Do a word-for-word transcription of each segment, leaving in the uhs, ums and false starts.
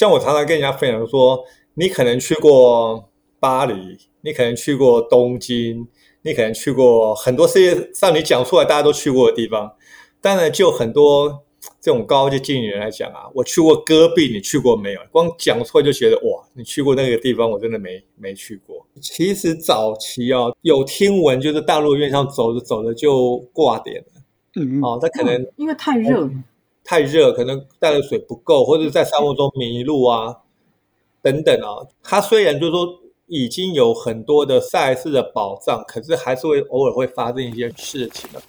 像我常常跟人家分享说，你可能去过巴黎，你可能去过东京，你可能去过很多世界上你讲出来大家都去过的地方。当然就很多这种高级经理人来讲啊，我去过戈壁，你去过没有？光讲出来就觉得哇，你去过那个地方，我真的没没去过。其实早期啊，有听闻就是大陆院校走着走着就挂点了。嗯，哦，他可能、嗯、因为太热了，太热，可能带的水不够，或者在沙漠中迷路啊，等等啊。他虽然就是说已经有很多的赛事的保障，可是还是会偶尔会发生一些事情的。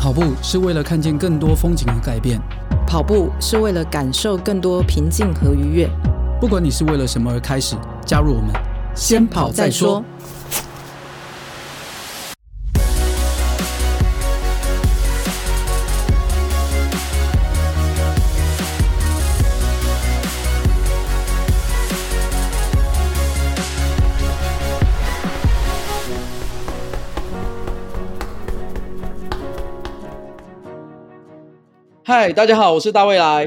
跑步是为了看见更多风景和改变，跑步是为了感受更多平静和愉悦。不管你是为了什么而开始，加入我们，先跑再说。嗨，大家好，我是大未来。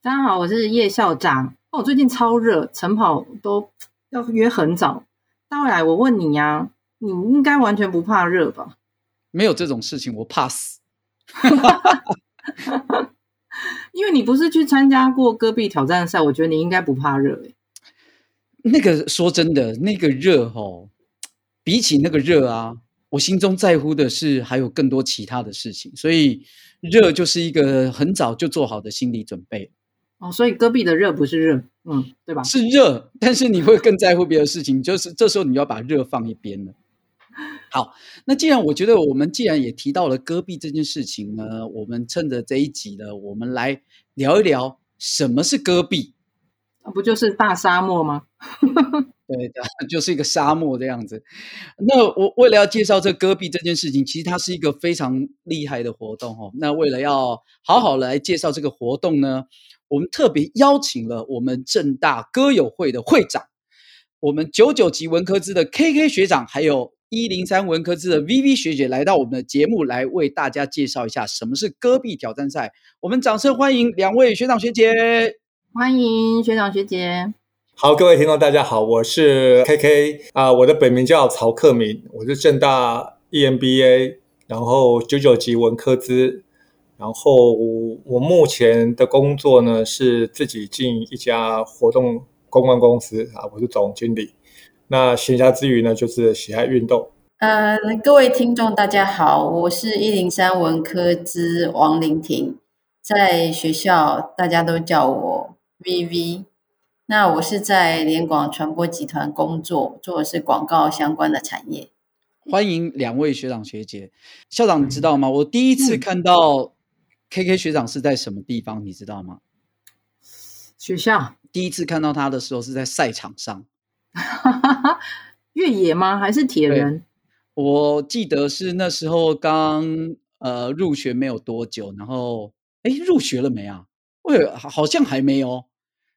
大家好，我是叶校长。我、哦、最近超热，晨跑都要约很早。大未来，我问你啊，你应该完全不怕热吧？没有这种事情，我怕死。因为你不是去参加过戈壁挑战赛，我觉得你应该不怕热、欸。那个说真的，那个热哦，比起那个热啊，我心中在乎的是还有更多其他的事情，所以热就是一个很早就做好的心理准备。哦，所以戈壁的热不是热，嗯，对吧？是热，但是你会更在乎别的事情，就是这时候你要把热放一边了。好，那既然我觉得我们既然也提到了戈壁这件事情呢，我们趁着这一集呢，我们来聊一聊什么是戈壁。不就是大沙漠吗？对的，就是一个沙漠这样子。那我为了要介绍这戈壁这件事情，其实它是一个非常厉害的活动哦。那为了要好好来介绍这个活动呢，我们特别邀请了我们政大歌友会的会长，我们九九级文科支的 K K 学长，还有一零三文科支的 V V 学姐来到我们的节目，来为大家介绍一下什么是戈壁挑战赛。我们掌声欢迎两位学长学姐。欢迎学长学姐。好，各位听众大家好，我是 K K、呃、我的本名叫曹克明，我是政大 E M B A， 然后九九级文科支，然后我目前的工作呢是自己进一家活动公关公司啊，我是总经理。那闲暇之余呢，就是喜爱运动。呃，各位听众大家好，我是一零三文科支王玲婷，在学校大家都叫我 V V。那我是在联广传播集团工作，做的是广告相关的产业。欢迎两位学长学姐。校长，你知道吗？我第一次看到 K K 学长是在什么地方你知道吗？学校第一次看到他的时候是在赛场上。越野吗？还是铁人？我记得是那时候刚、呃、入学没有多久，然后哎，入学了没啊？喂，好像还没有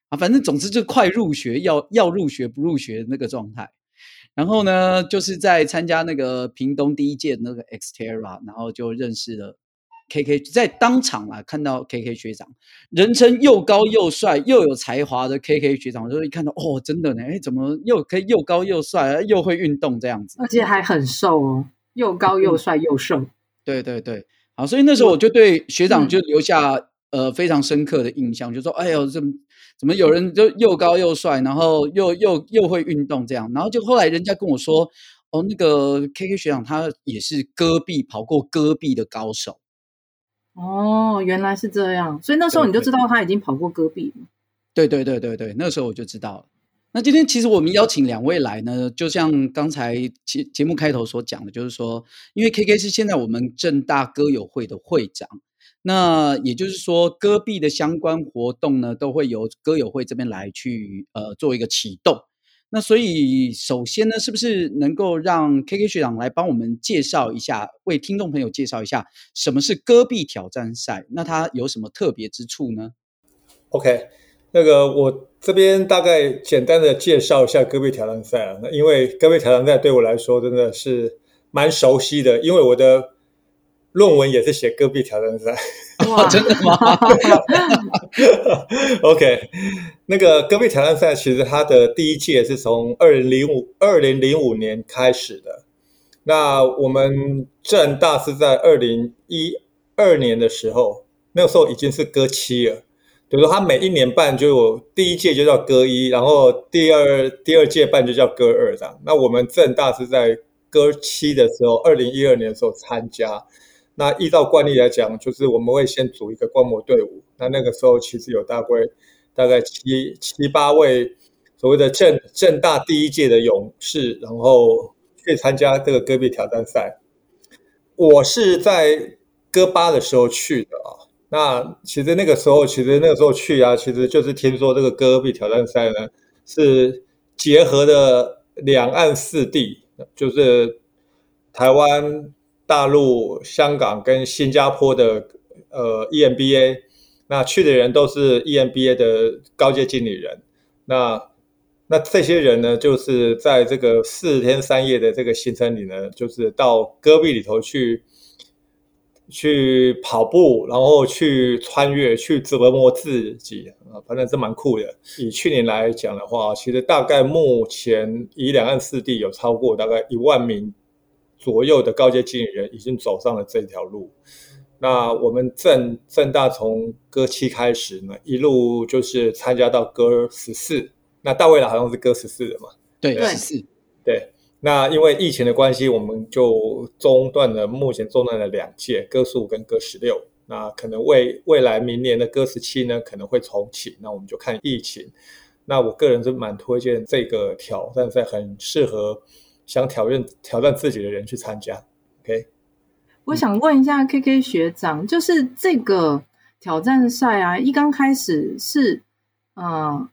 啊，反正总之就快入学，要要入学不入学那个状态。然后呢，就是在参加那个屏东第一届那个 Xterra， 然后就认识了 K K， 在当场啊看到 K K 学长，人称又高又帅又有才华的 K K 学长，我就一看到哦，真的呢，哎，怎么又可以又高又帅又会运动这样子，而且还很瘦哦，又高又帅又瘦。嗯、对对对，好，所以那时候我就对学长就留下、嗯、呃非常深刻的印象，就说哎呦这。怎么有人就又高又帅，然后又又又会运动这样，然后就后来人家跟我说，哦，那个 K K 学长他也是戈壁跑过戈壁的高手。哦，原来是这样，所以那时候你就知道他已经跑过戈壁了。对对对对对，那时候我就知道了。那今天其实我们邀请两位来呢，就像刚才节目开头所讲的，就是说，因为 K K 是现在我们政大歌友会的会长。那也就是说，戈壁的相关活动呢，都会由歌友会这边来去呃做一个启动。那所以首先呢，是不是能够让 K K 学长来帮我们介绍一下，为听众朋友介绍一下什么是戈壁挑战赛？那它有什么特别之处呢 ？OK， 那个我这边大概简单的介绍一下戈壁挑战赛啊，因为戈壁挑战赛对我来说真的是蛮熟悉的，因为我的。论文也是写戈壁挑战赛。哇，真的吗？OK， 那个戈壁挑战赛其实它的第一届是从二零零五年开始的。那我们政大是在二零一二年的时候，那个时候已经是戈七了。比如说，他每一年办就有第一届就叫戈一，然后第二第二届办就叫戈二这样。那我们政大是在戈七的时候，二零一二年的时候参加。那依照惯例来讲，就是我们会先组一个观摩队伍。那那个时候其实有大概大概七七八位所谓的政政大第一届的勇士，然后去参加这个戈壁挑战赛。我是在戈八的时候去的啊。那其实那个时候，其实那个时候去啊，其实就是听说这个戈壁挑战赛呢，是结合的两岸四地，就是台湾、大陆、香港跟新加坡的呃 E M B A， 那去的人都是 E M B A 的高阶经理人，那那这些人呢，就是在这个四天三夜的这个行程里呢，就是到戈壁里头去。去跑步，然后去穿越，去折磨自己啊，反正是蛮酷的。以去年来讲的话，其实大概目前以两岸四地有超过大概一万名左右的高阶经理人已经走上了这条路。那我们政政大从戈七开始呢，一路就是参加到戈十四。那大卫啦好像是戈十四的嘛？对，十四，对。那因为疫情的关系，我们就中断了，目前中断了两届，戈十五跟戈十六。那可能未未来明年的戈十七呢，可能会重启。那我们就看疫情。那我个人是蛮推荐这个挑战赛，很适合想挑战挑战自己的人去参加。OK， 我想问一下 K K 学长，就是这个挑战赛啊，一刚开始是呃，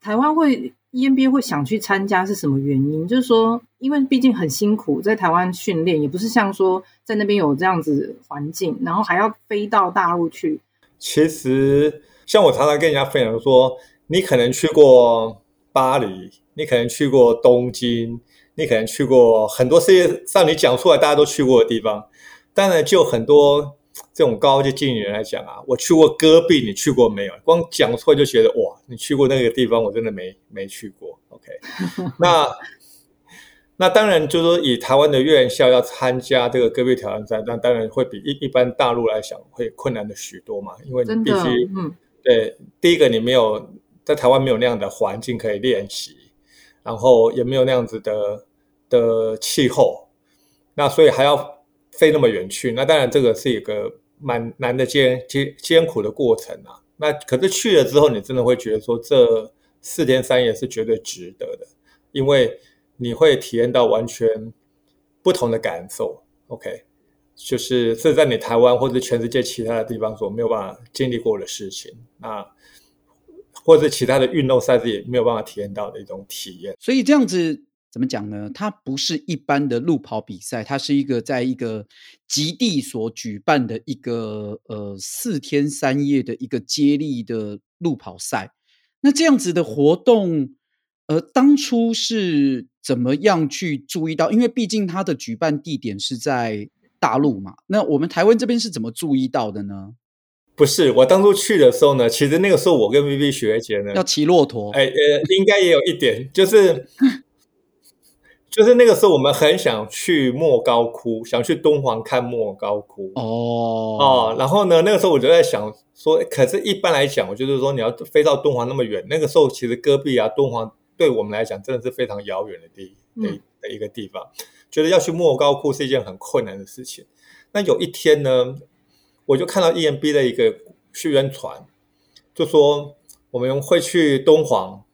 台湾会。E M B A 会想去参加是什么原因？就是说因为毕竟很辛苦，在台湾训练也不是像说在那边有这样子环境，然后还要飞到大陆去。其实像我常常跟人家分享说，你可能去过巴黎，你可能去过东京，你可能去过很多世界上你讲出来大家都去过的地方，当然就很多这种高级经理人来讲啊，我去过戈壁，你去过没有？光讲出来就觉得哇，你去过那个地方，我真的没没去过。OK， 那那当然就是说，以台湾的院校要参加这个戈壁挑战赛，那当然会比一一般大陆来讲会困难的许多嘛，因为你必须、嗯、对第一个你没有在台湾没有那样的环境可以练习，然后也没有那样子的的气候，那所以还要。飞那么远去，那当然这个是一个蛮难的艰艰艰苦的过程啊。那可是去了之后，你真的会觉得说这四天三夜是绝对值得的，因为你会体验到完全不同的感受。OK， 就是这在你台湾或者全世界其他的地方所没有办法经历过的事情，那或者其他的运动赛事也没有办法体验到的一种体验。所以这样子。怎么讲呢？它不是一般的路跑比赛，它是一个在一个极地所举办的一个呃四天三夜的一个接力的路跑赛。那这样子的活动，呃，当初是怎么样去注意到？因为毕竟它的举办地点是在大陆嘛，那我们台湾这边是怎么注意到的呢？不是，我当初去的时候呢，其实那个时候我跟 V V 学姐呢要骑骆驼，哎呃，应该也有一点就是。就是那个时候，我们很想去莫高窟，想去敦煌看莫高窟。哦、oh. 哦，然后呢，那个时候我就在想说，可是一般来讲，我就是说你要飞到敦煌那么远，那个时候其实戈壁啊、敦煌对我们来讲真的是非常遥远的地、嗯、的一个地方，觉得要去莫高窟是一件很困难的事情。那有一天呢，我就看到 E M B 的一个宣传，就说我们会去敦煌，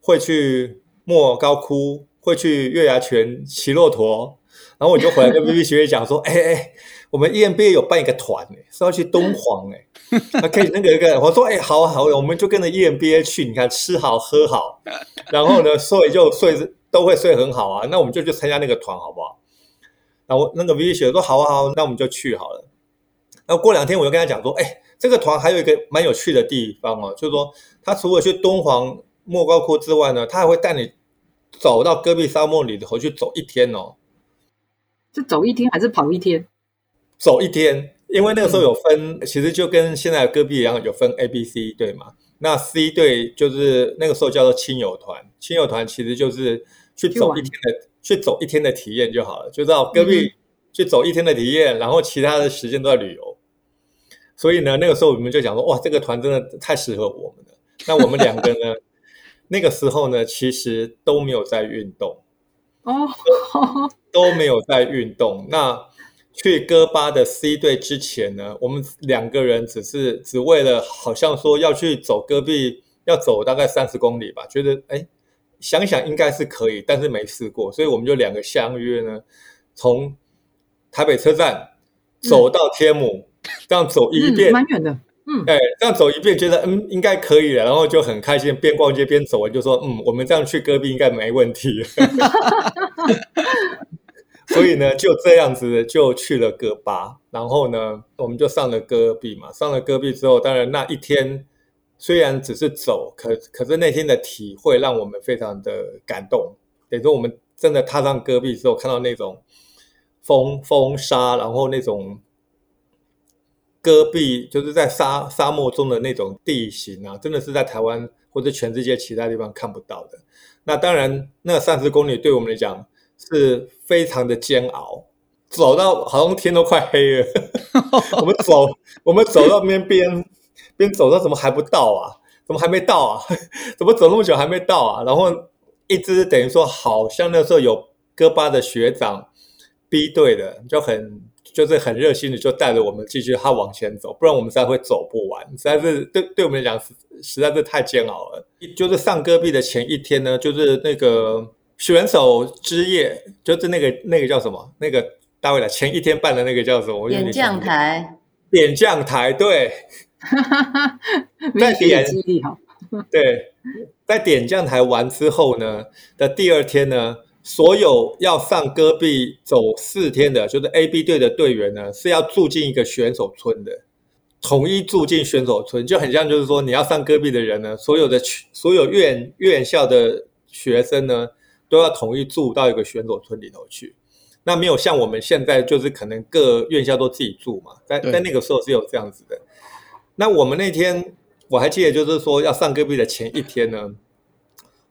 会去莫高窟。会去月牙泉骑骆驼，然后我就回来跟 B B 学姐讲说：“哎哎、欸欸，我们 E M B A 有办一个团、欸，是要去敦煌哎、欸，那可以那个那个。”我说：“哎、欸，好啊好啊，我们就跟着 E M B A 去，你看吃好喝好，然后呢睡就睡都会睡很好啊，那我们就去参加那个团好不好？”然后那个 B B 学姐说：“好啊好啊，那我们就去好了。”然后过两天我就跟他讲说：“哎、欸，这个团还有一个蛮有趣的地方哦，就是说他除了去敦煌莫高窟之外呢，他还会带你。”走到戈壁沙漠里头去走一天哦，是走一天还是跑一天？走一天，因为那个时候有分，其实就跟现在的戈壁一样，有分 A、B、C 队嘛。那 C 队就是那个时候叫做亲友团，亲友团其实就是去走一天的，去走一天的体验就好了，就到戈壁去走一天的体验，嗯、然后其他的时间都在旅游。所以呢，那个时候我们就想说，哇，这个团真的太适合我们了。那我们两个呢，那个时候呢，其实都没有在运动哦，都没有在运动。那去戈巴的 C 队之前呢，我们两个人只是只为了好像说要去走戈壁，要走大概三十公里吧，觉得哎，想想应该是可以，但是没试过，所以我们就两个相约呢，从台北车站走到天母，嗯、这样走一遍，嗯、蛮远的，嗯，哎，这样走一遍觉得嗯应该可以了，然后就很开心，边逛街边走，我就说嗯，我们这样去戈壁应该没问题了。所以呢，就这样子就去了戈巴，然后呢，我们就上了戈壁嘛。上了戈壁之后，当然那一天虽然只是走，可可是那天的体会让我们非常的感动。等于说，我们真的踏上戈壁之后，看到那种风风沙，然后那种戈壁就是在沙沙漠中的那种地形啊，真的是在台湾或者全世界其他地方看不到的。那当然，那三十公里对我们来讲，是非常的煎熬，走到好像天都快黑了。我们走，我们走到边边边走到怎么还不到啊？怎么还没到啊？怎么走那么久还没到啊？然后一直等于说，好像那时候有戈巴的学长 B 队的，就很就是很热心的就带着我们继续他往前走，不然我们实在会走不完，实在是对对我们来讲实在是太煎熬了。就是上戈壁的前一天呢，就是那个。选手之夜就是那个那个叫什么？那个大卫来前一天办的那个叫什么？点将台，点将台对，在点对，在点将台完之后呢的第二天呢，所有要上戈壁走四天的，就是 A、B 队的队员呢是要住进一个选手村的，统一住进选手村，就很像就是说你要上戈壁的人呢，所有的所有院院校的学生呢。都要统一住到一个选手村里头去，那没有像我们现在就是可能各院校都自己住嘛，在在那个时候是有这样子的。那我们那天我还记得，就是说要上戈壁的前一天呢，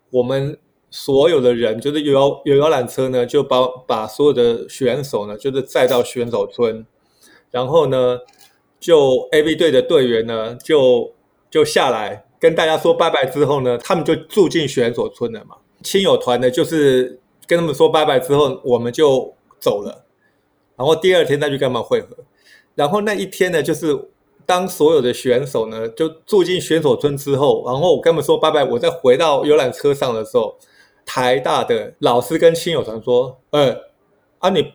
我们所有的人就是有摇有摇览车呢，就把把所有的选手呢，就是载到选手村，然后呢，就 A B 队的队员呢，就就下来跟大家说拜拜之后呢，他们就住进选手村了嘛。亲友团的就是跟他们说拜拜之后我们就走了，然后第二天再去跟他们会合。然后那一天呢，就是当所有的选手呢就住进选手村之后，然后我跟他们说拜拜，我再回到游览车上的时候，台大的老师跟亲友团说呃啊你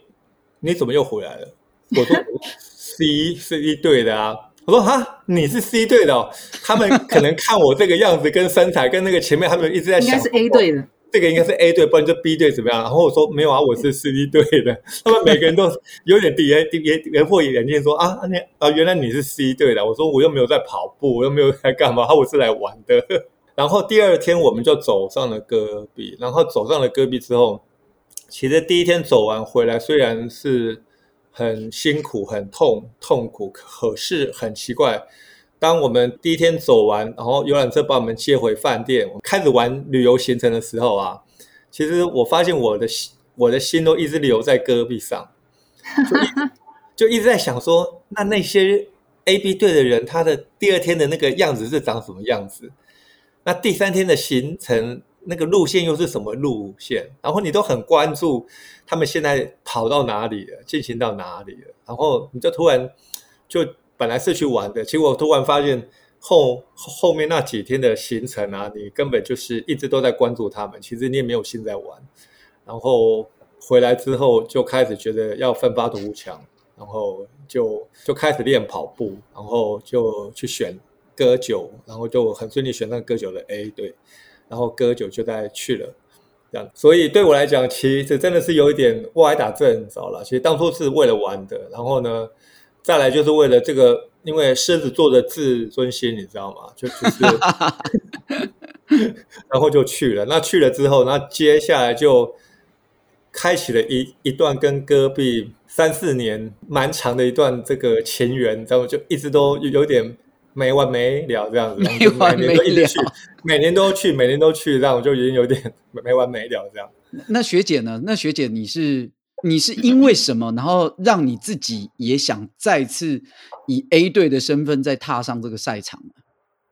你怎么又回来了？我说 C C 队的啊。我说哈，你是 C 队的哦。他们可能看我这个样子跟身材跟那个前面他们一直在想应该是 A 队的，这个应该是 A 队，不然就 B 队怎么样？然后我说没有啊，我是 C 队的。他们每个人都有点跌破眼镜，说啊啊，原来你是 C 队的。我说我又没有在跑步，我又没有在干嘛，我是来玩的。然后第二天我们就走上了戈壁，然后走上了戈壁之后，其实第一天走完回来虽然是很辛苦，很痛痛苦，可是很奇怪，当我们第一天走完，然后游览车把我们接回饭店，开始玩旅游行程的时候啊，其实我发现我的我的心都一直留在戈壁上，就一, 就一直在想说，那那些 A B 队的人，他的第二天的那个样子是长什么样子？那第三天的行程那个路线又是什么路线？然后你都很关注他们现在跑到哪里了，进行到哪里了，然后你就突然就。本来是去玩的，结果突然发现后后面那几天的行程啊，你根本就是一直都在关注他们，其实你也没有心在玩。然后回来之后就开始觉得要奋发图强，然后就就开始练跑步，然后就去选歌九，然后就很顺利选上歌九的 A 队，然后歌九就再去了。这样，所以对我来讲，其实真的是有一点歪打正着了。其实当初是为了玩的，然后呢？再来就是为了这个，因为狮子座的自尊心，你知道吗？就就是，然后就去了。那去了之后，那接下来就开启了一一段跟戈壁三四年蛮长的一段这个前缘，然后就一直都有点没完没了这样子，没完没了，每年都去，每年都去，这样我就已经有点没完没了这样。那学姐呢？那学姐你是你是因为什么，然后让你自己也想再次以 A 队的身份再踏上这个赛场呢？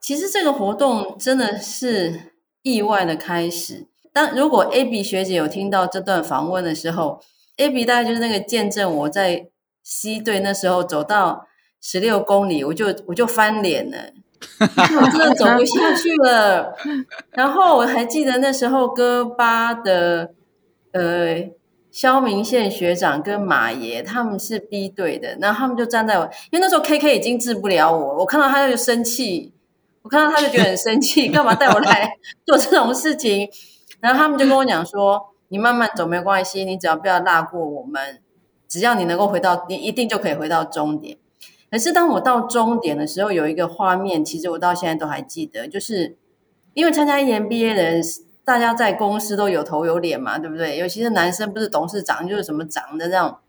其实这个活动真的是意外的开始。当如果 Abby 学姐有听到这段访问的时候， Abby 大概就是那个见证我在 C 队那时候走到十六公里我就我就翻脸了，我真的走不下去了。然后我还记得那时候哥巴的呃萧明宪学长跟马爷他们是 B 队的，然后他们就站在我，因为那时候 K K 已经治不了我，我看到他就生气，我看到他就觉得很生气，干嘛带我来做这种事情。然后他们就跟我讲说，你慢慢走没关系，你只要不要落过我们，只要你能够回到，你一定就可以回到终点。可是当我到终点的时候，有一个画面其实我到现在都还记得，就是因为参加 E M B A 的人大家在公司都有头有脸嘛，对不对？尤其是男生，不是董事长就是什么长的这样，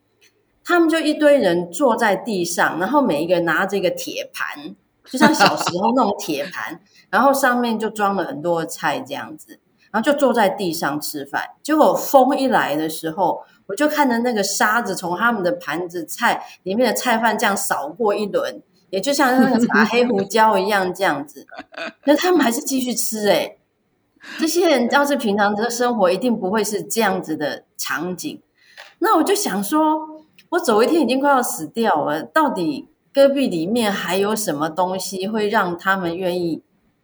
他们就一堆人坐在地上，然后每一个人拿着一个铁盘，就像小时候那种铁盘然后上面就装了很多菜这样子，然后就坐在地上吃饭。结果风一来的时候，我就看着那个沙子从他们的盘子菜里面的菜饭这样扫过一轮，也就像那个撒黑胡椒一样这样子。那他们还是继续吃，欸，这些人要是平常的生活一定不会是这样子的场景。那我就想说，我走一天已经快要死掉了，到底戈壁里面还有什么东西会让他们愿意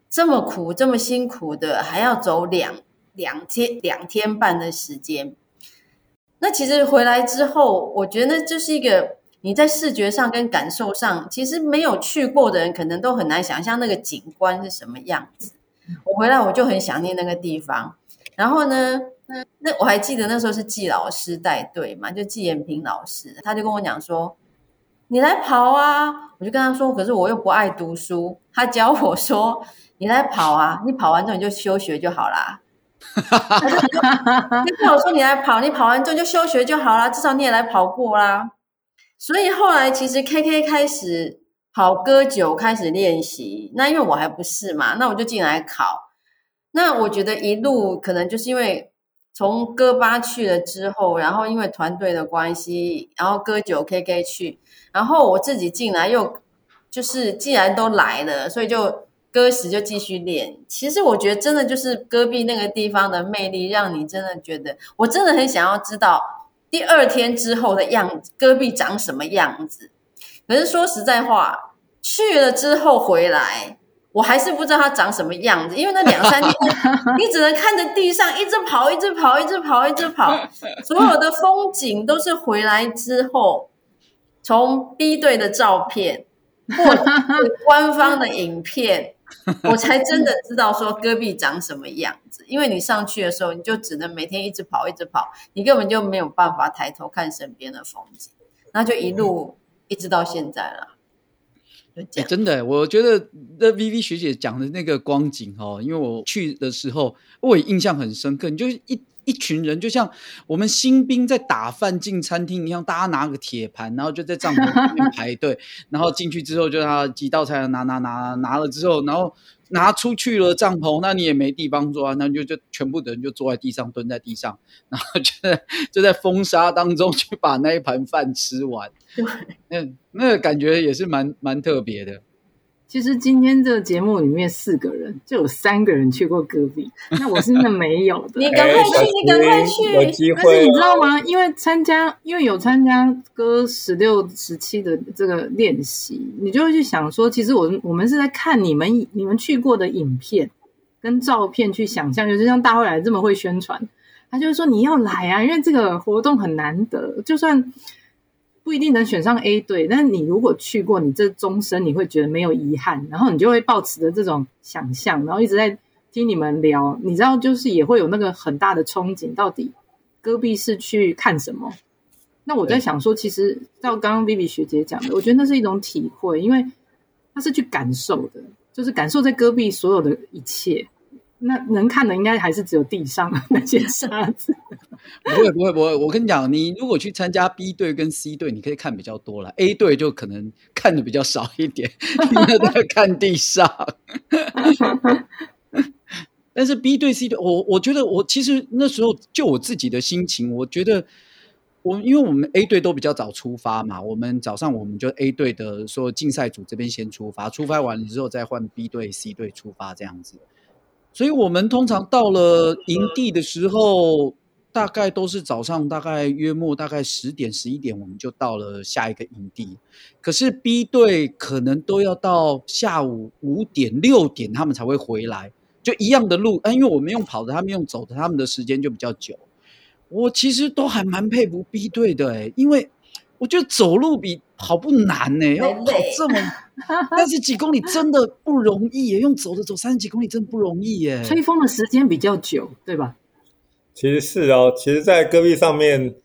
这么苦这么辛苦的还要走两两天两天半的时间。那其实回来之后，我觉得就是一个你在视觉上跟感受上，其实没有去过的人可能都很难想象那个景观是什么样子。我回来我就很想念那个地方。然后呢，那我还记得那时候是季老师带队嘛，就季延平老师，他就跟我讲说，你来跑啊。我就跟他说，可是我又不爱读书。他教我说，你来跑啊，你跑完之后你就休学就好啦。他跟我说，你来跑，你跑完之后就休学就好啦，至少你也来跑过啦。所以后来其实 K K 开始跑歌九开始练习，那因为我还不是嘛，那我就进来考。那我觉得一路可能就是因为从歌八去了之后，然后因为团队的关系，然后歌九 K K 去，然后我自己进来又就是既然都来了，所以就歌十就继续练。其实我觉得真的就是戈壁那个地方的魅力，让你真的觉得，我真的很想要知道第二天之后的样子，戈壁长什么样子。可是说实在话，去了之后回来，我还是不知道它长什么样子，因为那两三天你只能看着地上一直跑一直跑一直跑一直跑，所有的风景都是回来之后从 B 队的照片或者官方的影片我才真的知道说戈壁长什么样子。因为你上去的时候，你就只能每天一直跑一直跑，你根本就没有办法抬头看身边的风景，那就一路一直到现在了。欸，真的，我觉得 Vivi 学姐讲的那个光景，哦，因为我去的时候我也印象很深刻，你就一一群人就像我们新兵在打饭进餐厅一样，大家拿个铁盘，然后就在帐篷旁边排队然后进去之后就拿几道菜拿拿拿拿了之后，然后拿出去了帐篷，那你也没地方坐啊，那就就全部的人就坐在地上，蹲在地上，然后就在就在风沙当中去把那一盘饭吃完。那那个感觉也是蛮蛮特别的。其实今天这个节目里面四个人就有三个人去过戈壁，那我是那没有的。你赶快去，你赶快去！但是你知道吗？因为参加，因为有参加歌十六、十七的这个练习，你就会去想说，其实我我们是在看你们你们去过的影片跟照片去想象，就是像大会来这么会宣传，他就是说你要来啊，因为这个活动很难得，就算不一定能选上 A 队，但是你如果去过，你这终身你会觉得没有遗憾，然后你就会抱持着这种想象，然后一直在听你们聊，你知道，就是也会有那个很大的憧憬，到底戈壁是去看什么？那我在想说，其实照刚刚 Vivi 学姐讲的，我觉得那是一种体会，因为它是去感受的，就是感受在戈壁所有的一切。那能看的应该还是只有地上那些沙子。不会不会不会，我跟你讲，你如果去参加 B 队跟 C 队，你可以看比较多了 ，A 队就可能看的比较少一点，因为在看地上。但是 B 队 C 队，我我觉得我其实那时候就我自己的心情，我觉得我因为我们 A 队都比较早出发嘛，我们早上我们就 A 队的说竞赛组这边先出发，出发完了之后再换 B 队 C 队出发这样子。所以我们通常到了营地的时候，大概都是早上大概约莫大概十点十一点我们就到了下一个营地。可是 B 队可能都要到下午五点六点他们才会回来，就一样的路，因为我们用跑的，他们用走的，他们的时间就比较久。我其实都还蛮佩服 B 队的、欸、因为我觉得走路比跑步难呢、欸，要跑这么三十几公里真的不容易耶、欸，用走的走三十几公里真的不容易耶、欸。吹风的时间比较久，对吧？其实是哦，其实，在戈壁上面，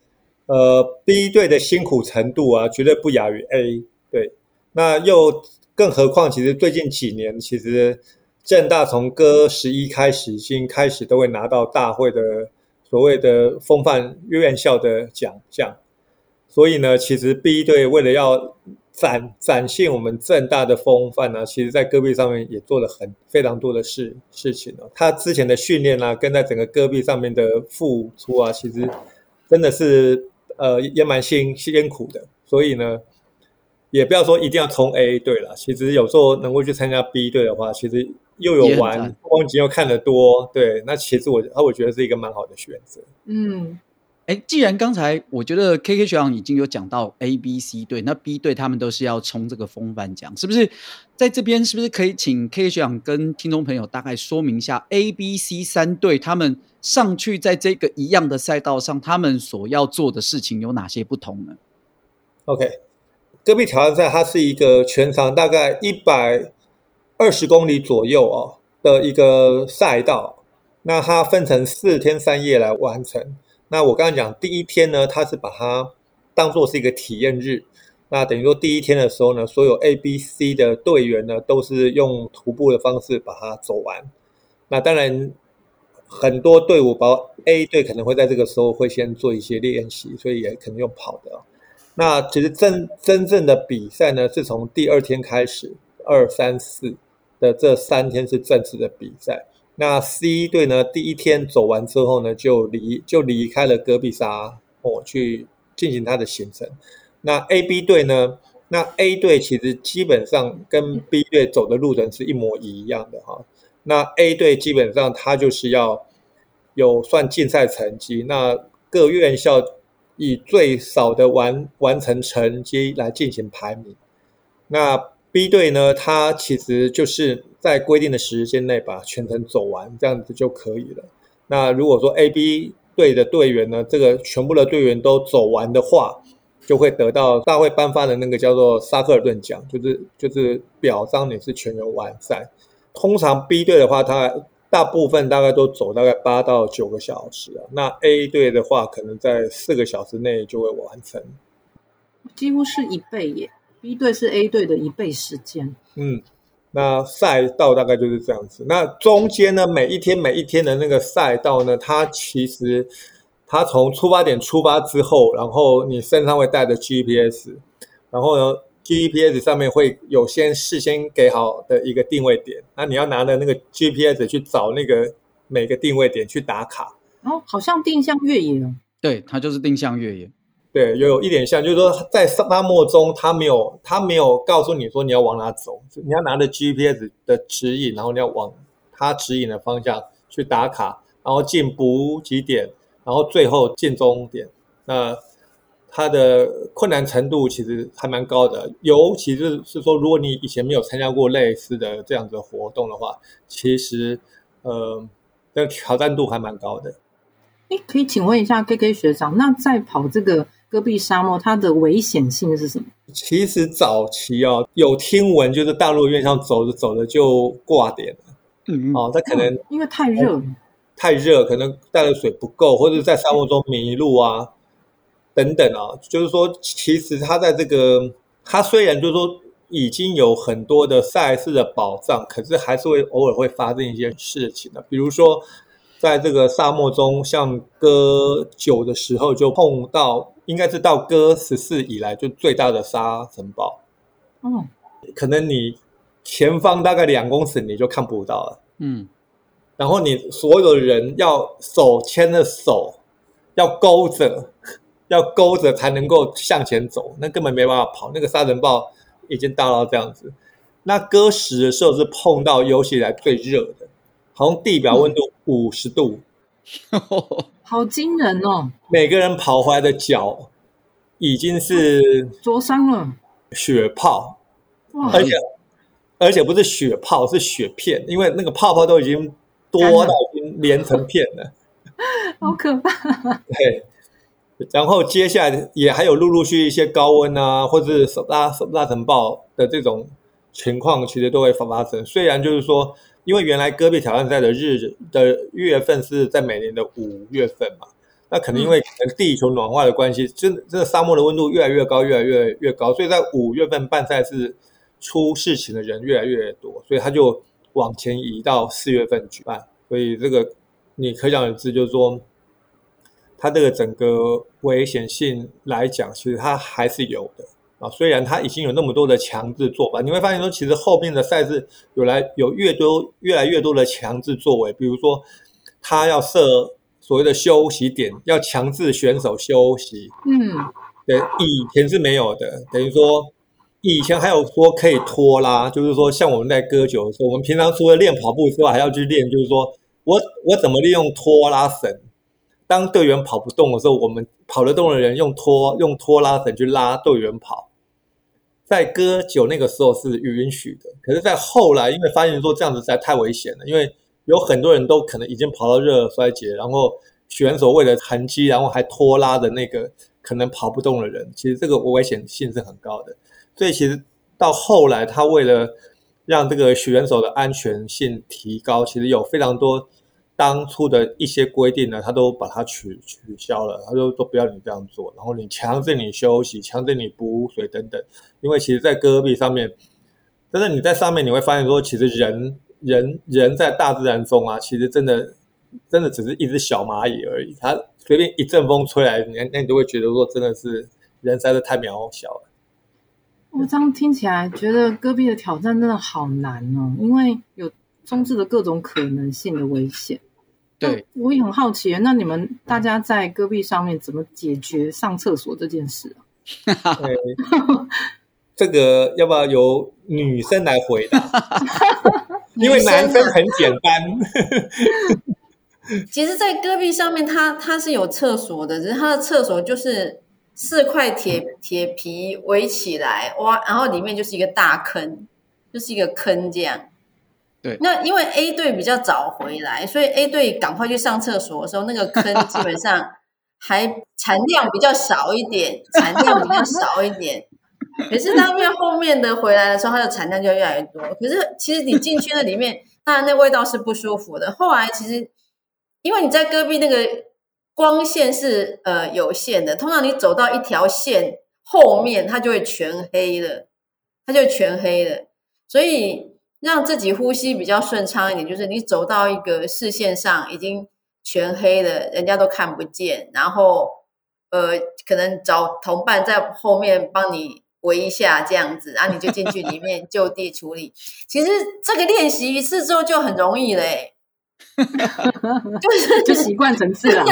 呃 ，B 队的辛苦程度啊，绝对不亚于 A 队。那又更何况，其实最近几年，其实政大从戈十一开始，已经开始都会拿到大会的所谓的风范院校的奖项。所以呢，其实 B 队为了要展展现我们政大的风范呢、啊，其实在戈壁上面也做了很非常多的事事情哦、啊。他之前的训练啊，跟在整个戈壁上面的付出啊，其实真的是呃也蛮辛辛苦的。所以呢，也不要说一定要冲 A 队啦，其实有时候能够去参加 B 队的话，其实又有玩，风景又看得多，对，那其实我我觉得是一个蛮好的选择。嗯。哎，既然刚才我觉得 K K 学长已经有讲到 A、B、C 队，那 B 队他们都是要冲这个风帆奖，是不是？在这边是不是可以请 K K 学长跟听众朋友大概说明一下 A、B、C 三队他们上去在这个一样的赛道上，他们所要做的事情有哪些不同呢 ？OK， 戈壁挑战赛它是一个全长大概一百二十公里左右哦的一个赛道，那它分成四天三夜来完成。那我刚才讲第一天呢，它是把它当作是一个体验日。那等于说第一天的时候呢，所有 A、B、C 的队员呢，都是用徒步的方式把它走完。那当然，很多队伍包括 A 队可能会在这个时候会先做一些练习，所以也可能用跑的。那其实真真正的比赛呢，是从第二天开始，二、三、四的这三天是正式的比赛。那 C 队呢，第一天走完之后呢，就离就离开了戈壁沙漠、哦、去进行它的行程。那 A、B 队呢，那 A 队其实基本上跟 B 队走的路程是一模一样的哈。那 A 队基本上它就是要有算竞赛成绩，那各院校以最少的完完成成绩来进行排名。那 B 队呢，它其实就是在规定的时间内把全程走完，这样子就可以了。那如果说 A、B 队的队员呢，这个全部的队员都走完的话，就会得到大会颁发的那个叫做沙克尔顿奖，就是就是表彰你是全员完赛。通常 B 队的话，它大部分大概都走大概八到九个小时啊。那 A 队的话，可能在四个小时内就会完成，几乎是一倍耶。B 队是 A 队的一倍时间。嗯，那赛道大概就是这样子。那中间呢，每一天每一天的那个赛道呢，它其实它从出发点出发之后，然后你身上会带着 G P S， 然后呢 G P S 上面会有先事先给好的一个定位点，那你要拿着那个 G P S 去找那个每个定位点去打卡。哦，好像定向越野哦。对，它就是定向越野。对，有一点像，就是说在沙漠中，他没有他没有告诉你说你要往哪走，你要拿着 G P S 的指引，然后你要往他指引的方向去打卡，然后进补给点，然后最后进终点。那它的困难程度其实还蛮高的，尤其是说如果你以前没有参加过类似的这样子的活动的话，其实呃，这挑战度还蛮高的。诶，可以请问一下 K K 学长，那在跑这个戈壁沙漠它的危险性是什么？其实早期啊、哦、有听闻就是大陆院校走着走着就挂点了。嗯，哦，它可能、嗯、因为太热了、呃、太热可能带的水不够，或者在沙漠中迷路啊等等啊。就是说其实它在这个它虽然就是说已经有很多的赛事的保障，可是还是会偶尔会发生一些事情的。比如说在这个沙漠中，像割九的时候就碰到，应该是到割十四以来就最大的沙尘暴。嗯，可能你前方大概两公尺你就看不到了。嗯，然后你所有人要手牵着手，要勾着，要勾着才能够向前走，那根本没办法跑。那个沙尘暴已经大到这样子。那割十的时候是碰到有史以来最热的，好像地表温度五十度，嗯、好惊人哦！每个人跑回来的脚已经是灼伤了，血泡，而且而且不是血泡，是血片，因为那个泡泡都已经多到已经连成片了，好可怕。对。然后接下来也还有陆陆续一些高温啊，或者是大大尘暴的这种情况，其实都会发生。虽然就是说，因为原来戈壁挑战赛的日的月份是在每年的五月份嘛，那可能因为可能地球暖化的关系，真的真的沙漠的温度越来越高，越来越越高，所以在五月份办赛事出事情的人越来越多，所以他就往前移到四月份举办。所以这个你可想而知，就是说。它这个整个危险性来讲，其实它还是有的啊。虽然它已经有那么多的强制做法，你会发现说，其实后面的赛事有来有越多越来越多的强制作为，比如说，它要设所谓的休息点，要强制选手休息。嗯，对，以前是没有的，等于说以前还有说可以拖拉，就是说像我们在割球的时候，我们平常除了练跑步之外，还要去练，就是说我我怎么利用拖拉绳。当队员跑不动的时候，我们跑得动的人用拖用拖拉绳去拉队员跑，在割九那个时候是允许的。可是，在后来，因为发现说这样子实在太危险了，因为有很多人都可能已经跑到热衰竭，然后选手为了痕迹，然后还拖拉的那个可能跑不动的人，其实这个危险性是很高的。所以，其实到后来，他为了让这个选手的安全性提高，其实有非常多。当初的一些规定呢，他都把它 取, 取消了，他就说不要你这样做，然后你强制你休息，强制你补水等等。因为其实在戈壁上面，但是你在上面你会发现说，其实人人人在大自然中啊，其实真的真的只是一只小蚂蚁而已。他随便一阵风吹来，那你就会觉得说，真的是人实在是太渺小了。我这样听起来觉得戈壁的挑战真的好难哦，因为有充斥着各种可能性的危险。对，我也很好奇，那你们大家在戈壁上面怎么解决上厕所这件事啊？这个要不要由女生来回答？因为男生很简单。其实在戈壁上面 它, 它是有厕所的，只是它的厕所就是四块 铁, 铁皮围起来，哇，然后里面就是一个大坑，就是一个坑这样。对，那因为 A 队比较早回来，所以 A 队赶快去上厕所的时候，那个坑基本上还产量比较少一点，产量比较少一点。可是当面后面的回来的时候，它的产量就越来越多。可是其实你进去那里面，当然那味道是不舒服的。后来其实因为你在戈壁那个光线是呃有限的，通常你走到一条线后面，它就会全黑了，它就全黑了，所以。让自己呼吸比较顺畅一点，就是你走到一个视线上已经全黑了，人家都看不见，然后呃，可能找同伴在后面帮你围一下这样子，然后、啊、你就进去里面就地处理。其实这个练习一次之后就很容易了、欸、就是就习惯成自然。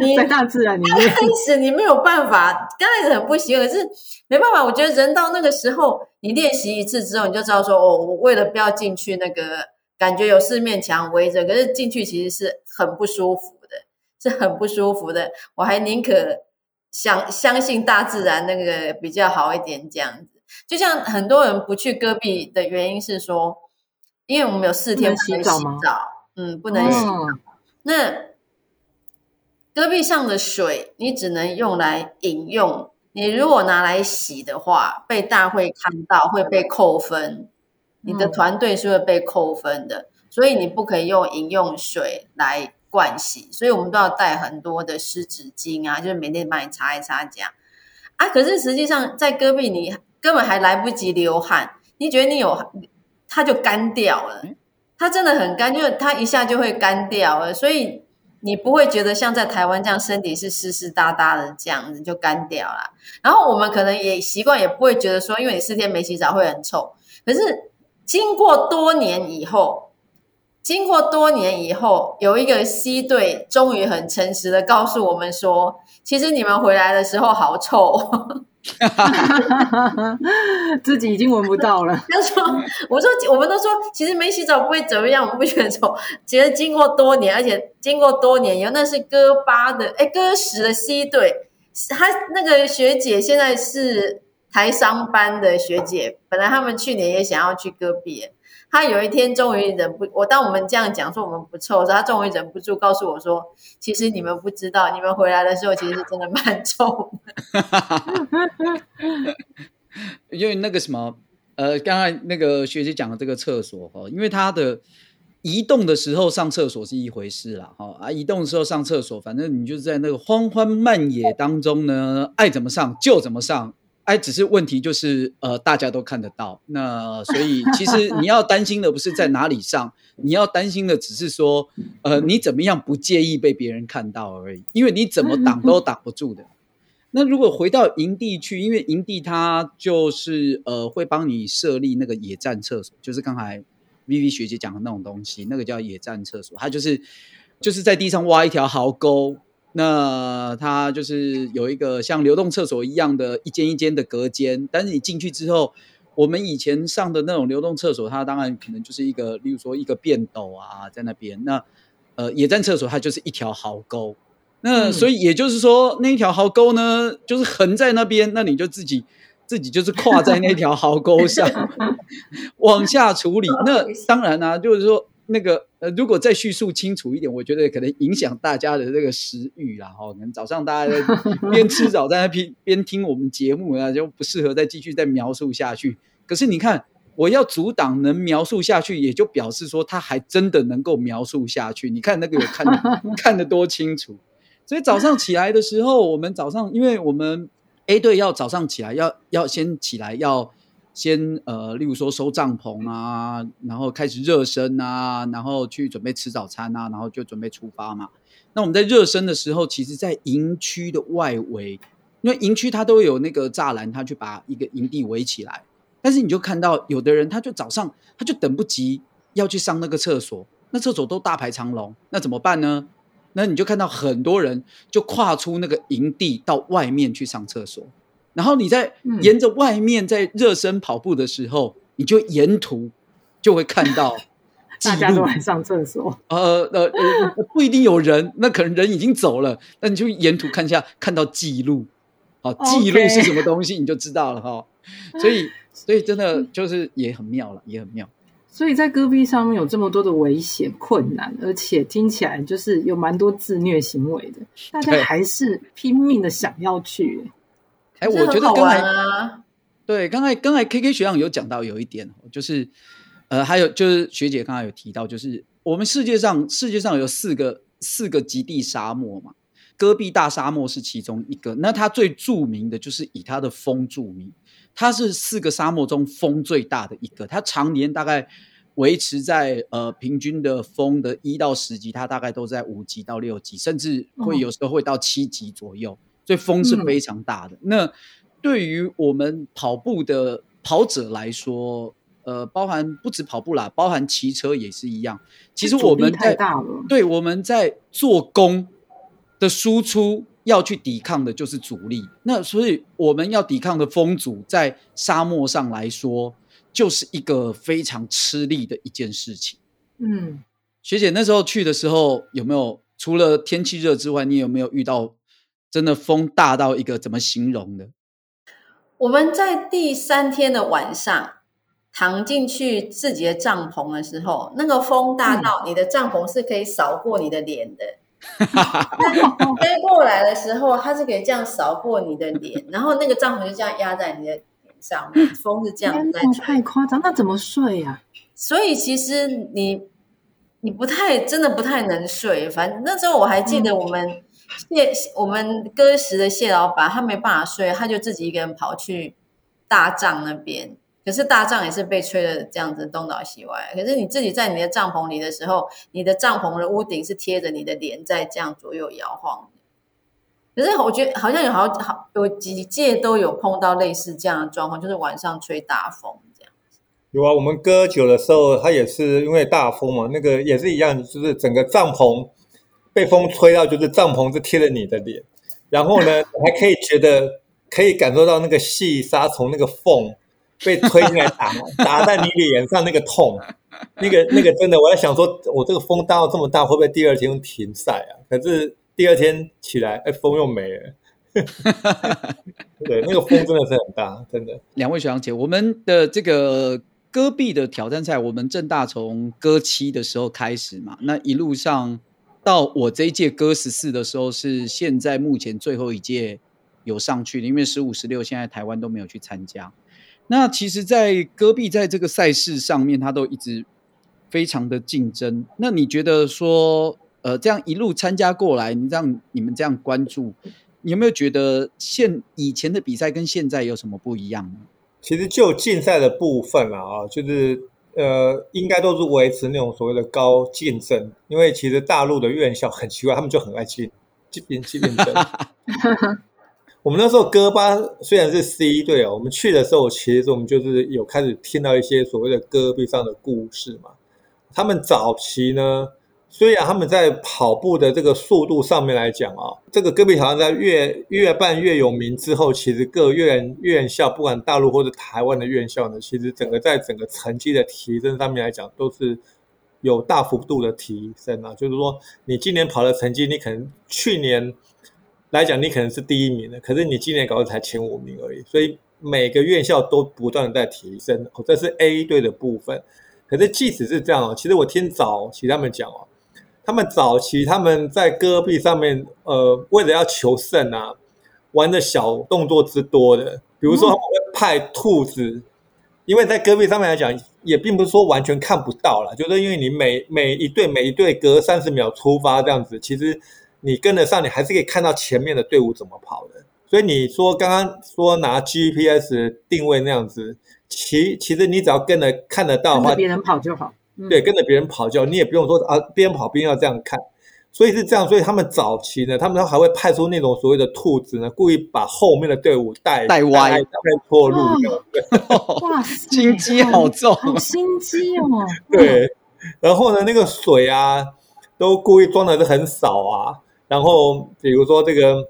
你在大自然里面刚开始你没有办法，刚开始很不习惯，可是没办法，我觉得人到那个时候你练习一次之后，你就知道说哦，我为了不要进去那个感觉有四面墙围着，可是进去其实是很不舒服的，是很不舒服的。我还宁可想相信大自然那个比较好一点这样子。就像很多人不去戈壁的原因是说，因为我们有四天不能洗澡，嗯，不能洗澡。嗯、那戈壁上的水你只能用来饮用。你如果拿来洗的话，被大会看到会被扣分，你的团队是会被扣分的、嗯、所以你不可以用饮用水来灌洗，所以我们都要带很多的湿纸巾啊，就是每天把你擦一擦这样啊。可是实际上在戈壁你根本还来不及流汗，你觉得你有它就干掉了，它真的很干，就是它一下就会干掉了，所以你不会觉得像在台湾这样身体是湿湿哒哒的，这样子就干掉了。然后我们可能也习惯，也不会觉得说因为你四天没洗澡会很臭，可是经过多年以后经过多年以后有一个 C 队终于很诚实的告诉我们说，其实你们回来的时候好臭自己已经闻不到了他说我说我们都说其实没洗澡不会怎么样，我不觉得臭，其实经过多年，而且经过多年以后，那是哥八的哎，哥十的 C 队，他那个学姐现在是台商班的学姐，本来他们去年也想要去哥毕，他有一天终于忍不我当我们这样讲说我们不臭的时候，他终于忍不住告诉我说，其实你们不知道，你们回来的时候其实是真的蛮臭的因为那个什么呃，刚才那个学姐讲的这个厕所、哦、因为他的移动的时候上厕所是一回事啦、哦啊、移动的时候上厕所，反正你就在那个荒欢漫野当中呢，爱怎么上就怎么上，哎，只是问题就是，呃，大家都看得到，那所以其实你要担心的不是在哪里上，你要担心的只是说，呃，你怎么样不介意被别人看到而已，因为你怎么挡都挡不住的。那如果回到营地去，因为营地它就是呃会帮你设立那个野战厕所，就是刚才 Vivi 学姐讲的那种东西，那个叫野战厕所，它就是就是在地上挖一条壕沟。那它就是有一个像流动厕所一样的一间一间的隔间，但是你进去之后，我们以前上的那种流动厕所，它当然可能就是一个，例如说一个便斗啊在那边，那呃野战厕所它就是一条壕沟，那所以也就是说那一条壕沟呢就是横在那边，那你就自己自己就是跨在那条壕沟上往下处理。那当然啊，就是说那个呃，如果再叙述清楚一点，我觉得可能影响大家的这个食欲啦。哈、哦，可能早上大家边吃早餐边边听我们节目啊，就不适合再继续再描述下去。可是你看，我要阻挡能描述下去，也就表示说他还真的能够描述下去。你看那个有看得看得多清楚。所以早上起来的时候，我们早上因为我们 A 队要早上起来，要要先起来要。先呃，例如说收帐篷啊，然后开始热身啊，然后去准备吃早餐啊，然后就准备出发嘛。那我们在热身的时候，其实在营区的外围，因为营区它都有那个栅栏，它去把一个营地围起来。但是你就看到有的人，他就早上他就等不及要去上那个厕所，那厕所都大排长龙，那怎么办呢？那你就看到很多人就跨出那个营地到外面去上厕所。然后你在沿着外面在热身跑步的时候，嗯、你就沿途就会看到大家都来上厕所。呃呃，呃不一定有人，那可能人已经走了，那你就沿途看一下，看到记录，好、啊，记录是什么东西你就知道了哈、哦。所以，所以真的就是也很妙了，也很妙。所以在戈壁上面有这么多的危险困难，而且听起来就是有蛮多自虐行为的，大家还是拼命的想要去、欸。哎、欸，我觉得刚才、啊、对刚才刚才 K K 学长有讲到有一点，就是呃，还有就是学姐刚才有提到，就是我们世界上世界上有四个四个极地沙漠嘛，戈壁大沙漠是其中一个。那它最著名的就是以它的风著名，它是四个沙漠中风最大的一个，它常年大概维持在呃平均的风的一到十级，它大概都在五级到六级，甚至会有时候会到七级左右。嗯，所以风是非常大的。嗯、那对于我们跑步的跑者来说，呃，包含不止跑步啦，包含骑车也是一样。其实我们在对我们在做工的输出要去抵抗的就是阻力。那所以我们要抵抗的风阻，在沙漠上来说，就是一个非常吃力的一件事情。嗯，学姐那时候去的时候，有没有除了天气热之外，你有没有遇到？真的风大到一个怎么形容的？我们在第三天的晚上躺进去自己的帐篷的时候，那个风大到你的帐篷是可以扫过你的脸的。飞过来的时候，它是可以这样扫过你的脸，然后那个帐篷就这样压在你的脸上面，风是这样在吹。太夸张，那怎么睡啊？所以其实你你不太真的不太能睡。反正那时候我还记得我们。嗯谢我们哥石的谢老板他没办法睡，他就自己一个人跑去大帐那边，可是大帐也是被吹的这样子东倒西歪，可是你自己在你的帐篷里的时候，你的帐篷的屋顶是贴着你的脸在这样左右摇晃的。可是我觉得好像有好好有几届都有碰到类似这样的状况，就是晚上吹大风这样子。有啊，我们割酒的时候，它也是因为大风嘛，那个也是一样，就是整个帐篷被风吹到，就是帐篷是贴着你的脸，然后呢，还可以觉得可以感受到那个细沙从那个缝被吹进来打打在你脸上那个痛，那个那个真的，我在想说，我这个风大到这么大，会不会第二天停赛啊？可是。第二天起来，哎，风又没了。对，那个风真的是很大，真的。两位学长姐，我们的这个戈壁的挑战赛，我们政大从戈七的时候开始嘛，那一路上到我这一届戈十四的时候，是现在目前最后一届有上去的，因为十五、十六现在台湾都没有去参加。那其实，在戈壁在这个赛事上面，它都一直非常的竞争。那你觉得说？呃，这样一路参加过来，你让你们这样关注，你有没有觉得现以前的比赛跟现在有什么不一样呢？其实就竞赛的部分啊，就是呃，应该都是维持那种所谓的高竞争，因为其实大陆的院校很奇怪，他们就很爱竞竞竞争。我们那时候戈巴虽然是 C 队啊，我们去的时候，其实我们就是有开始听到一些所谓的戈壁上的故事嘛。他们早期呢。虽然他们在跑步的这个速度上面来讲啊，这个戈壁挑战在越越办越有名之后，其实各院院校，不管大陆或者台湾的院校呢，其实整个在整个成绩的提升上面来讲，都是有大幅度的提升啊。就是说，你今年跑的成绩，你可能去年来讲，你可能是第一名的，可是你今年搞的才前五名而已。所以每个院校都不断的在提升，哦，这是 A 队的部分。可是即使是这样哦，其实我听早期他们讲哦。他们早期他们在戈壁上面，呃，为了要求胜啊，玩的小动作之多的，比如说他们会派兔子，嗯、因为在戈壁上面来讲，也并不是说完全看不到啦，就是因为你每每一队每一队隔三十秒出发这样子，其实你跟得上，你还是可以看到前面的队伍怎么跑的。所以你说刚刚说拿 G P S 定位那样子，其其实你只要跟得看得到的话，跟着别人跑就好。对，跟着别人跑就你也不用说啊，边跑边要这样看，所以是这样。所以他们早期呢，他们还会派出那种所谓的兔子呢，故意把后面的队伍带带歪、带错路的。哇，心机好重，好心机哦。对，然后呢，那个水啊，都故意装的是很少啊。然后比如说这个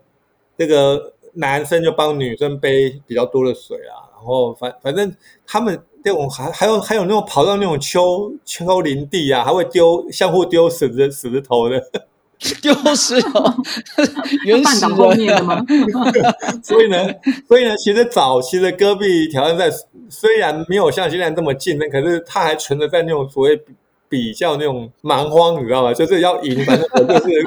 这个男生就帮女生背比较多的水啊，然后反反正他们。对，我还还有还有那种跑到那种丘丘陵地啊，还会丢相互丢石子石头的，丢石头，原始人吗？所以呢，所以呢，其实早期的戈壁挑战赛虽然没有像现在这么竞争，可是它还存在在那种所谓比较那种蛮荒，你知道吗？就是要赢，反正我就是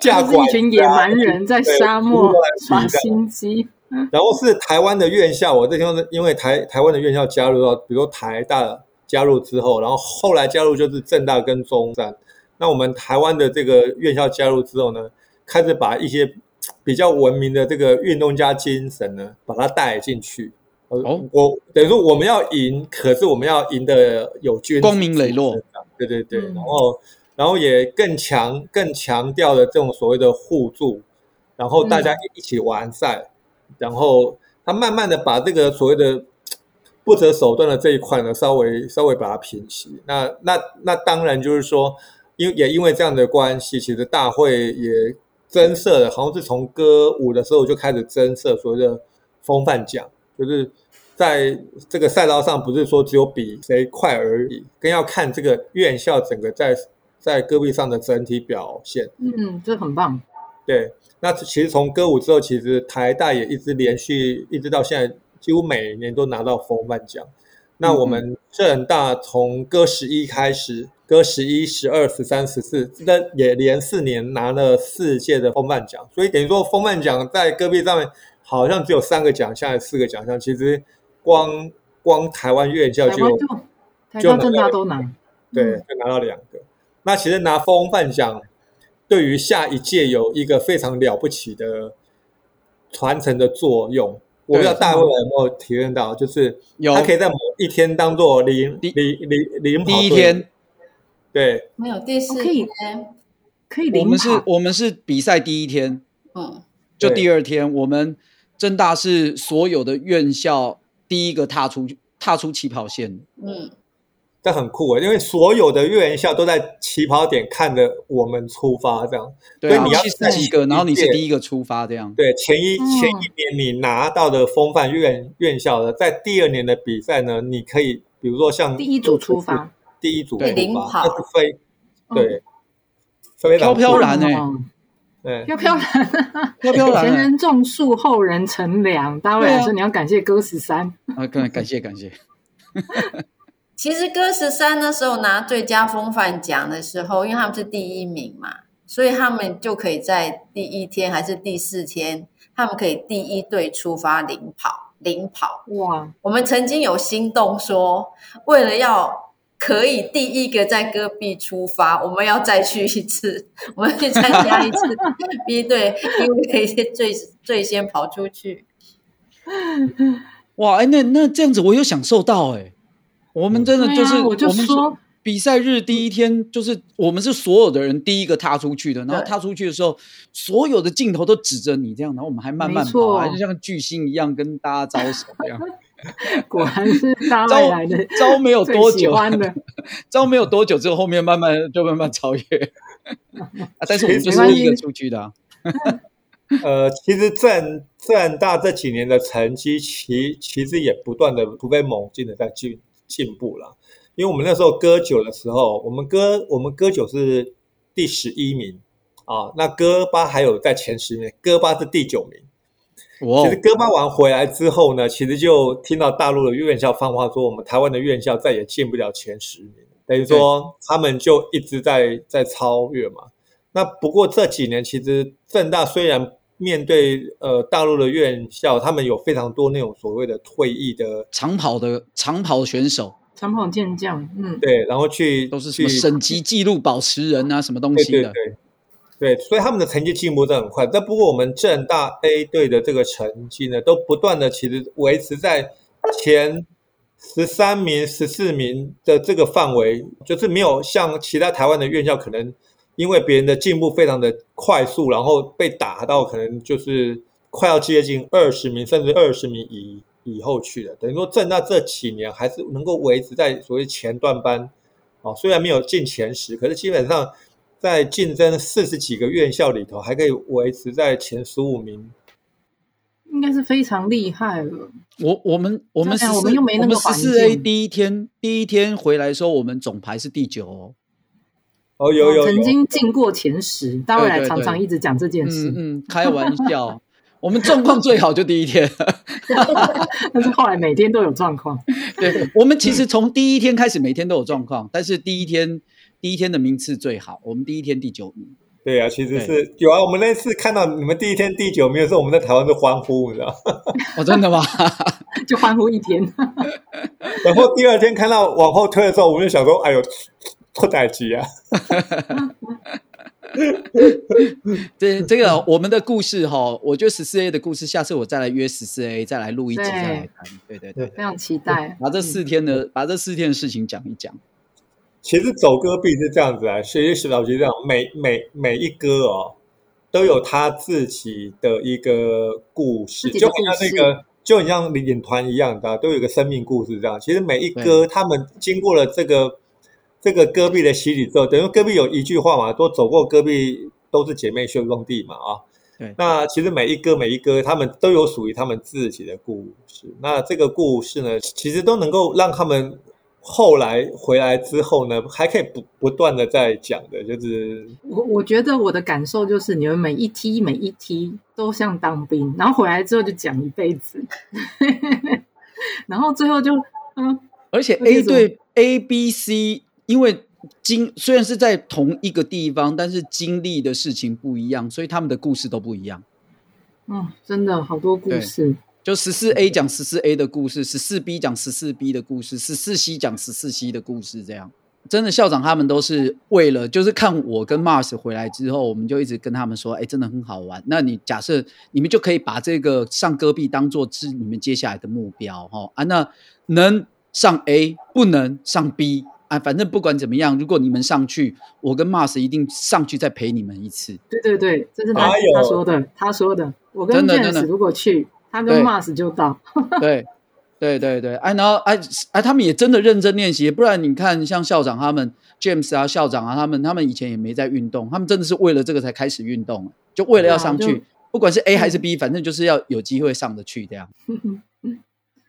架拐，一群野蛮人在沙漠耍心机。然后是台湾的院校，我这听说因为台台湾的院校加入到，比如说台大加入之后，然后后来加入就是政大跟中山。那我们台湾的这个院校加入之后呢，开始把一些比较文明的这个运动家精神呢，把它带进去。哦，我等于说我们要赢，可是我们要赢的有军光明磊落，对对对。嗯、然后然后也更强更强调了这种所谓的互助，然后大家一起完赛。嗯然后他慢慢的把这个所谓的不择手段的这一块呢，稍微稍微把它平息。那那那当然就是说，因也因为这样的关系，其实大会也增设了，好像是从歌舞的时候就开始增设所谓的风范奖，就是在这个赛道上不是说只有比谁快而已，更要看这个院校整个在在戈壁上的整体表现。嗯，这很棒。对。那其实从歌舞之后，其实台大也一直连续一直到现在，几乎每年都拿到风范奖。那我们政大从歌十一开始，歌十一、十二、十三、十四，那也连四年拿了四届的风范奖。所以等于说，风范奖在戈壁上面好像只有三个奖项，四个奖项，其实光光台湾院校就台湾政大都拿，对，就拿到两个。嗯、那其实拿风范奖。对于下一届有一个非常了不起的传承的作用，我不知道大卫有没有体验到，就是他可以在某一天当做零零跑第一天，对，没有第四天可以零跑。我们是我们是比赛第一天，嗯，就第二天，我们政大是所有的院校第一个踏出踏出起跑线，嗯，这很酷耶，因为所有的院校都在起跑点看着我们出发，这样，对、啊，所以你要七十几个，然后你是第一个出发，这样，对，前一前一年你拿到的风范院院校的，在第二年的比赛呢，你可以比如说像第一组出发，第一组出发，领跑，飞，对。嗯，飘飘然哎、欸，对，飘飘然，飘飘然。前人种树，后人乘凉。大卫老师，你要感谢哥十三啊，感谢感谢。其实哥十三那时候拿最佳风范奖的时候，因为他们是第一名嘛，所以他们就可以在第一天还是第四天，他们可以第一队出发领跑，领跑。哇！我们曾经有心动说，为了要。可以第一个在戈壁出发，我们要再去一次，我们要去参加一次 B 队，因为可以最最先跑出去。哇，欸、那那这样子我有享受到哎、欸，我们真的就是、嗯啊、我就说我比赛日第一天就是我们是所有的人第一个踏出去的，然后踏出去的时候，所有的镜头都指着你这样，然后我们还慢慢跑，还是像巨星一样跟大家招手这样。果然是大卫来的招没有多久，招没有多久之后，后面慢慢就慢慢超越、啊。但是我们就是第一个出去的、啊。呃，其实政政大这几年的成绩，其其实也不断的突飞猛进的在进进步了。因为我们那时候戈九的时候，我们戈我们戈九是第十一名啊，那戈八还有在前十名，戈八是第九名。其实戈巴完回来之后呢，其实就听到大陆的院校放话说，我们台湾的院校再也进不了前十名，等于说他们就一直在在超越嘛。那不过这几年其实政大虽然面对呃大陆的院校，他们有非常多那种所谓的退役的长跑的长跑选手、长跑健将，嗯，对，然后去都是什么省级纪录保持人啊，什么东西的。对对对对，所以他们的成绩进步都很快。但不过我们政大 A 队的这个成绩呢，都不断的其实维持在前十三名、十四名的这个范围，就是没有像其他台湾的院校可能因为别人的进步非常的快速，然后被打到可能就是快要接近二十名甚至二十名以以后去的。等于说政大这几年还是能够维持在所谓前段班、哦、虽然没有进前十，可是基本上在竞争四十几个院校里头，还可以维持在前十五名，应该是非常厉害了。我我们我们我们又没那个环境。我们 十四 A 第一天第一天回来的时候，我们总排是第九哦。哦，有 有, 有曾经进过前十，大卫来常常一直讲这件事。对对对嗯嗯，开玩笑，我们状况最好就第一天，但是后来每天都有状况。对，我们其实从第一天开始，每天都有状况，但是第一天。第一天的名次最好，我们第一天第九名。对啊，其实是有啊。我们那次看到你们第一天第九名的时候，我们在台湾就欢呼，你知道？哦，真的吗？就欢呼一天。然后第二天看到往后推的时候，我们就想说：“哎呦，出代志啊！”这这个我们的故事哈，我觉得十四 A 的故事，下次我再来约十四 A， 再来录一集，再来谈。对对对，非常期待。把这四天的、嗯、把这四天的事情讲一讲。其实走戈壁是这样子啊，其实老实讲，每每每一戈哦，都有他自己的一个故事，故事就很像那个，就很像领团一样的、啊，都有一个生命故事这样。其实每一戈他们经过了这个这个戈壁的洗礼之后，等于戈壁有一句话嘛，都走过戈壁都是姐妹兄弟嘛啊。对。那其实每一戈每一戈他们都有属于他们自己的故事，那这个故事呢，其实都能够让他们。后来回来之后呢，还可以不不断的在讲的，就是我我觉得我的感受就是，你们每一梯每一梯都像当兵，然后回来之后就讲一辈子，然后最后就嗯，而且 A 队 A、B、C， 因为经虽然是在同一个地方，但是经历的事情不一样，所以他们的故事都不一样。嗯，真的好多故事。就 十四 A 讲 十四 A 的故事， 十四 B 讲 十四 B 的故事， 十四 C 讲 十四 C 的故事，这样。真的校长他们都是为了就是看我跟 Mars 回来之后，我们就一直跟他们说，哎，真的很好玩。那你假设你们就可以把这个上戈壁当作是你们接下来的目标、哦、啊，那能上 A 不能上 B 啊，反正不管怎么样，如果你们上去，我跟 Mars 一定上去再陪你们一次。对对对，这是 他,、哎、他说的，他说的。我跟 James 如果去，他跟 Mars 就到。对。对对对，哎，然后哎哎，他们也真的认真练习，不然你看像校长他们 James 啊，校长啊，他们他们以前也没在运动，他们真的是为了这个才开始运动，就为了要上去，啊、不管是 A 还是 B，、嗯、反正就是要有机会上得去这样。嗯嗯、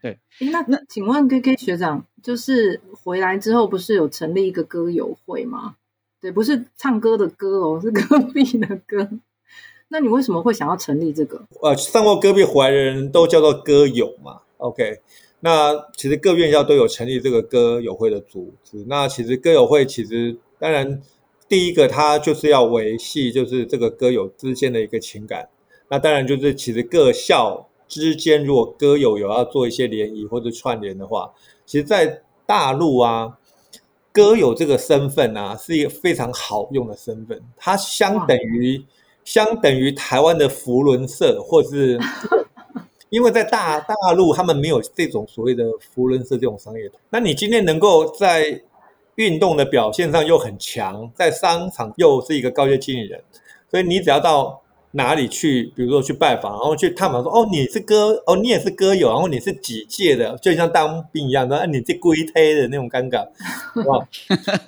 对，那那请问 K K 学长，就是回来之后不是有成立一个歌友会吗？对，不是唱歌的歌哦，是戈壁的歌。那你为什么会想要成立这个？呃，上过戈壁回来的人都叫做歌友嘛。OK， 那其实各院校都有成立这个歌友会的组织。那其实歌友会其实当然第一个它就是要维系就是这个歌友之间的一个情感。那当然就是其实各校之间如果歌友有要做一些联谊或者串联的话，其实在大陆啊，歌友这个身份啊是一个非常好用的身份，它相等于相等于台湾的扶轮社或是因为在 大, 大陆他们没有这种所谓的扶轮社这种商业团，那你今天能够在运动的表现上又很强，在商场又是一个高阶经理人，所以你只要到哪里去，比如说去拜访，然后去探访说哦你是歌哦你也是歌友，然后你是几届的，就像当兵一样的、啊、你是龟胎的那种尴尬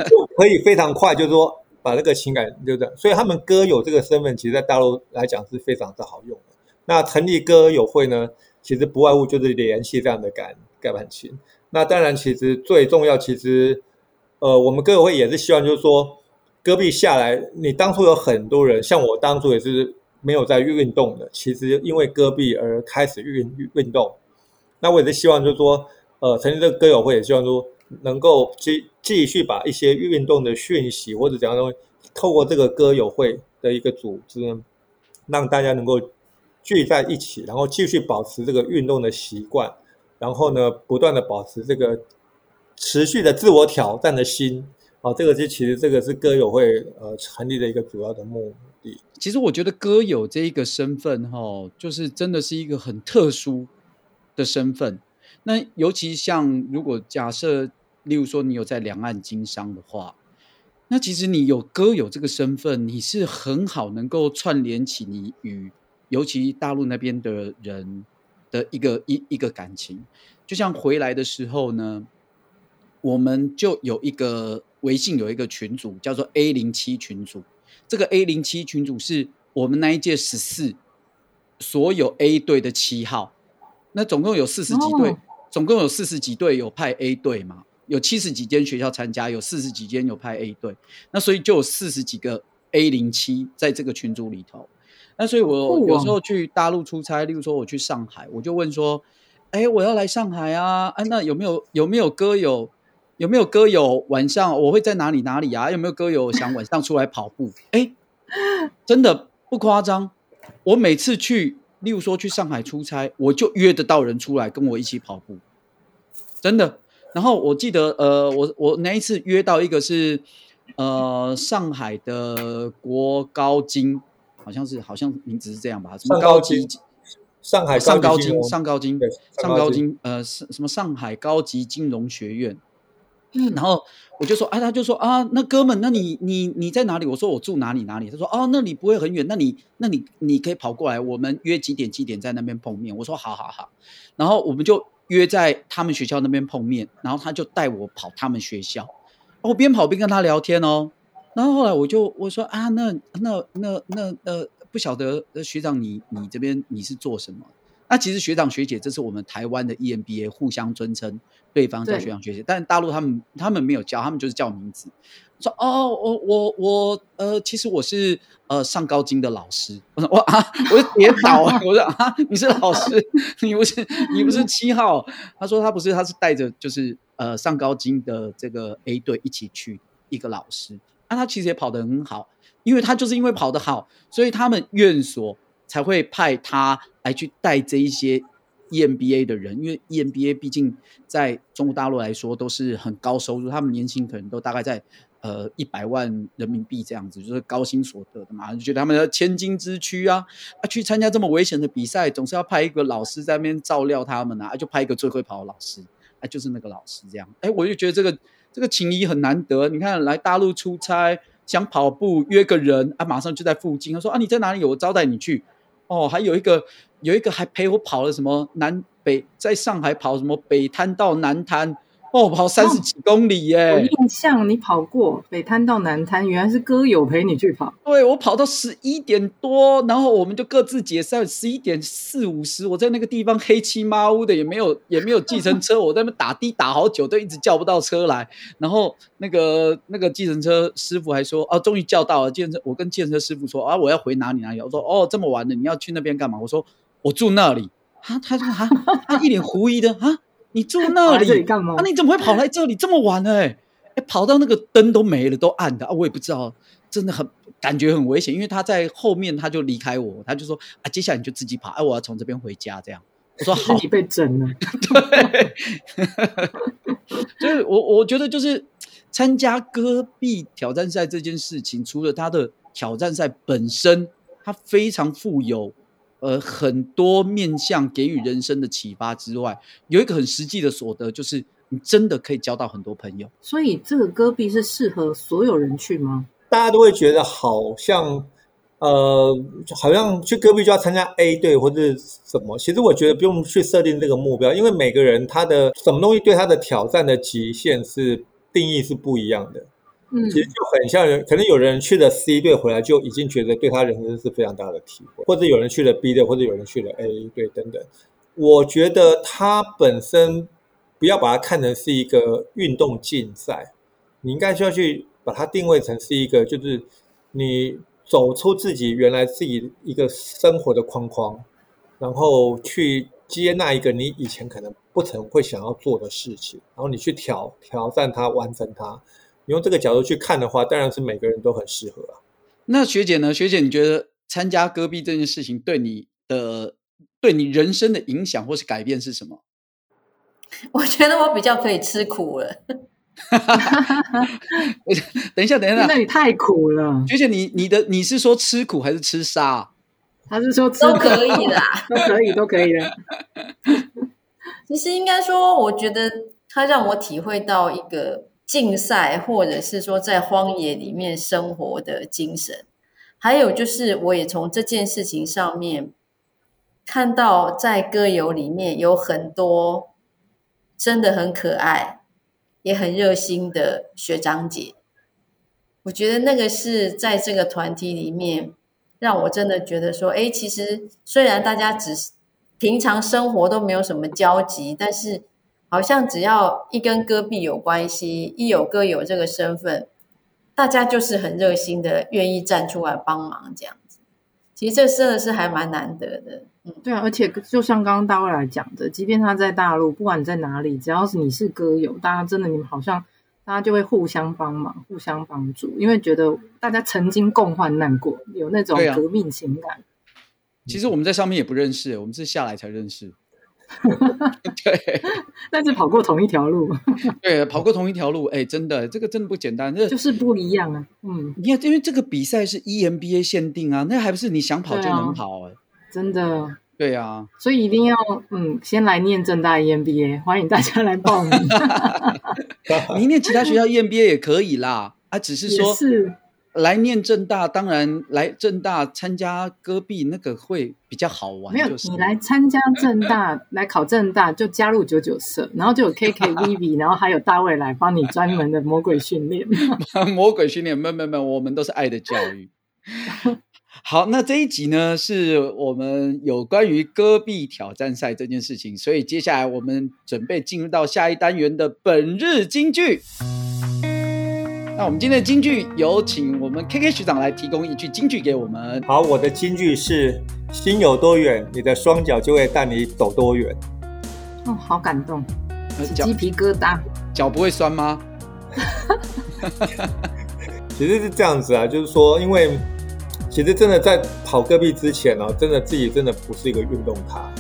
就可以非常快就是说把那个情感就这样，所以他们歌友这个身份其实在大陆来讲是非常的好用的。那成立歌友会呢，其实不外乎就是联系这样的感感情。那当然，其实最重要，其实呃，我们歌友会也是希望，就是说，戈壁下来，你当初有很多人，像我当初也是没有在运动的，其实因为戈壁而开始运运动。那我也是希望，就是说，呃，成立这个歌友会，也希望说能够继继续把一些运动的讯息或者怎样的东西，透过这个歌友会的一个组织，让大家能够聚在一起，然后继续保持这个运动的习惯，然后呢，不断的保持这个持续的自我挑战的心啊，这个是其实这个是歌友会呃成立的一个主要的目的。其实我觉得歌友这一个身份哈、哦，就是真的是一个很特殊的身份。那尤其像如果假设，例如说你有在两岸经商的话，那其实你有歌友这个身份，你是很好能够串联起你与尤其大陆那边的人的一个一一个感情，就像回来的时候呢，我们就有一个微信有一个群组叫做 A 零七 群组，这个 A 零七 群组是我们那一届十四所有 A 队的七号，那总共有四十几队， oh. 总共有四十几队有派 A 队嘛，有七十几间学校参加，有四十几间有派 A 队，那所以就有四十几个 A 零七 在这个群组里头。那所以我有时候去大陆出差，例如说我去上海，我就问说哎，我要来上海啊，啊那有没有有没有歌友有没有歌友晚上我会在哪里哪里啊，有没有歌友想晚上出来跑步哎，真的不夸张，我每次去例如说去上海出差，我就约得到人出来跟我一起跑步，真的。然后我记得呃，我我那一次约到一个是呃上海的国高精，好像是好像名字是这样吧，什么高级上海上高金上高金上高金呃什么上海高级金融学院，嗯，然后我就说啊，他就说啊，那哥们，那你你你在哪里？我说我住哪里哪里。他说哦、啊，那你不会很远，那你那你你可以跑过来，我们约几点几点在那边碰面。我说好好好，然后我们就约在他们学校那边碰面，然后他就带我跑他们学校，我边跑边跟他聊天哦。然后后来我就我说啊，那那那那呃，不晓得学长你你这边你是做什么？那其实学长学姐这是我们台湾的 E M B A 互相尊称对方叫学长学姐，但大陆他们他们没有叫，他们就是叫名字。说哦，我我我呃，其实我是呃上高经的老师。我说我啊，我就跌倒啊！我说啊，你是老师，你不是你不是七号？他说他不是，他是带着就是呃上高经的这个 A 队一起去一个老师。啊、他其实也跑得很好，因为他就是因为跑得好，所以他们院所才会派他来去带这一些 E M B A 的人，因为 E M B A 毕竟在中国大陆来说都是很高收入，他们年薪可能都大概在呃一百万人民币这样子，就是高薪所得的嘛，就觉得他们的千金之躯啊，啊去参加这么危险的比赛，总是要派一个老师在那边照料他们啊，啊就派一个最会跑的老师，啊就是那个老师这样，哎，我就觉得这个这个情谊很难得。你看来大陆出差想跑步约个人啊，马上就在附近，他说啊你在哪里，我招待你去。哦，还有一个有一个还陪我跑了什么南北，在上海跑什么北滩到南滩。哦，跑三十几公里耶、欸！我印象你跑过北滩到南滩，原来是歌友陪你去跑。对，我跑到十一点多，然后我们就各自解散。十一点四五十，我在那个地方黑漆麻乌的，也没有也没有计程车，我在那边打的打好久，都一直叫不到车来。然后那个那个计程车师傅还说：“啊，终于叫到了。”计程车，我跟计程车师傅说：“啊，我要回哪里哪里？”我说：“哦，这么晚了，你要去那边干嘛？”我说：“我住那里。”啊，他说：“啊，他一脸狐疑的啊。”你住那里？里干嘛？啊，你怎么会跑来这里这么晚哎、欸欸？跑到那个灯都没了，都暗的啊！我也不知道，真的很感觉很危险。因为他在后面，他就离开我，他就说啊，接下来你就自己跑，哎、啊，我要从这边回家这样。我说好，你被整了。对，所以我我觉得就是参加戈壁挑战赛这件事情，除了他的挑战赛本身，他非常富有。呃，很多面向给予人生的启发之外，有一个很实际的所得，就是你真的可以交到很多朋友。所以这个戈壁是适合所有人去吗？大家都会觉得好像，呃，好像去戈壁就要参加 A 队或者什么。其实我觉得不用去设定这个目标，因为每个人他的什么东西对他的挑战的极限是定义是不一样的。嗯，其实就很像人，可能有人去了 C 队回来就已经觉得对他人生是非常大的体会，或者有人去了 B 队，或者有人去了 A 队等等。我觉得他本身不要把它看成是一个运动竞赛，你应该需要去把它定位成是一个，就是你走出自己原来自己一个生活的框框，然后去接纳一个你以前可能不曾会想要做的事情，然后你去挑挑战它，完成它。你用这个角度去看的话，当然是每个人都很适合啊。那学姐呢？学姐，你觉得参加戈壁这件事情对你的、对你人生的影响或是改变是什么？我觉得我比较可以吃苦了。等一下，等一下，那你太苦了。学姐，你你的你是说吃苦还是吃沙？他是说吃都可以啦，都可以，都可以的。其实应该说，我觉得它让我体会到一个。竞赛或者是说在荒野里面生活的精神，还有就是我也从这件事情上面看到在歌友里面有很多真的很可爱也很热心的学长姐，我觉得那个是在这个团体里面让我真的觉得说，哎，其实虽然大家只平常生活都没有什么交集，但是好像只要一跟戈壁有关系，一有歌友这个身份，大家就是很热心的愿意站出来帮忙这样子。其实这真的是还蛮难得的、嗯、对啊，而且就像刚刚大卫来讲的，即便他在大陆，不管你在哪里，只要是你是歌友，大家真的你们好像大家就会互相帮忙互相帮助，因为觉得大家曾经共患难过，有那种革命情感、啊嗯、其实我们在上面也不认识，我们是下来才认识对，但是跑过同一条路对，跑过同一条路，哎、欸，真的这个真的不简单，就是不一样啊。嗯，你看因为这个比赛是 E M B A 限定啊，那还不是你想跑就能跑、欸啊、真的对啊，所以一定要嗯，先来念政大 E M B A， 欢迎大家来报名你念其他学校 E M B A 也可以啦啊，只是说是来念政大，当然来政大参加戈壁那个会比较好玩、就是、没有，你来参加政大来考政大就加入九九社，然后就有 K K V V 然后还有大卫来帮你专门的魔鬼训练魔鬼训练，没有没有没有，我们都是爱的教育好，那这一集呢是我们有关于戈壁挑战赛这件事情，所以接下来我们准备进入到下一单元的本日金句。那我们今天的金句有请我们 K K 学长来提供一句金句给我们。好，我的金句是心有多远，你的双脚就会带你走多远。哦，好感动，鸡皮疙瘩。脚不会酸吗？其实是这样子啊，就是说因为其实真的在跑戈壁之前、啊、真的自己真的不是一个运动咖，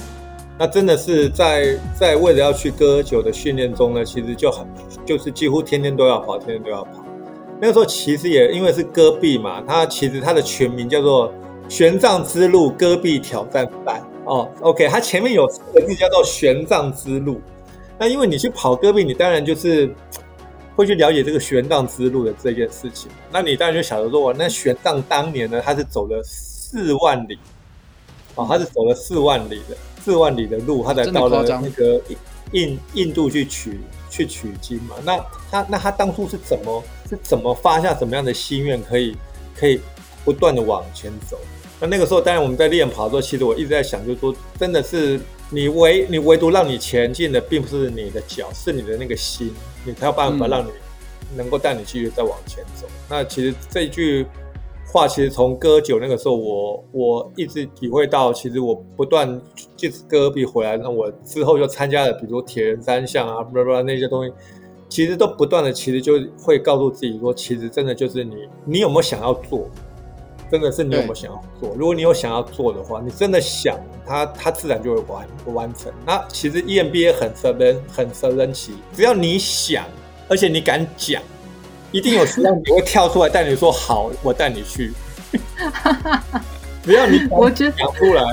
那真的是在在为了要去戈尔久的训练中呢，其实就很就是几乎天天都要跑，天天都要跑。那个时候其实也因为是戈壁嘛，它其实它的全名叫做玄奘之路戈壁挑战赛哦。OK， 它前面有四个字叫做玄奘之路。那因为你去跑戈壁，你当然就是会去了解这个玄奘之路的这件事情。那你当然就晓得说，那玄奘当年呢，他是走了四万里。哦，他是走了四万里的四万里的路，他才到了那个印印度去取去取经嘛。那他那他当初是怎么是怎么发下什么样的心愿，可以可以不断的往前走？那那个时候，当然我们在练跑的时候，其实我一直在想，就是说，真的是你唯你唯独让你前进的，并不是你的脚，是你的那个心，你才有办法让你能够带你继续再往前走。嗯、那其实这一句。话其实从戈尔久那个时候我，我我一直体会到，其实我不断这次戈壁回来，那我之后就参加了，比如说铁人三项啊，巴拉巴拉那些东西，其实都不断的，其实就会告诉自己说，其实真的就是你，你有没有想要做？真的是你有没有想要做？如果你有想要做的话，你真的想，它它自然就会完完成。那其实 E M B A 很神很神奇，只要你想，而且你敢讲。一定有人会跳出来带你说好，我带你去。只要你讲出来，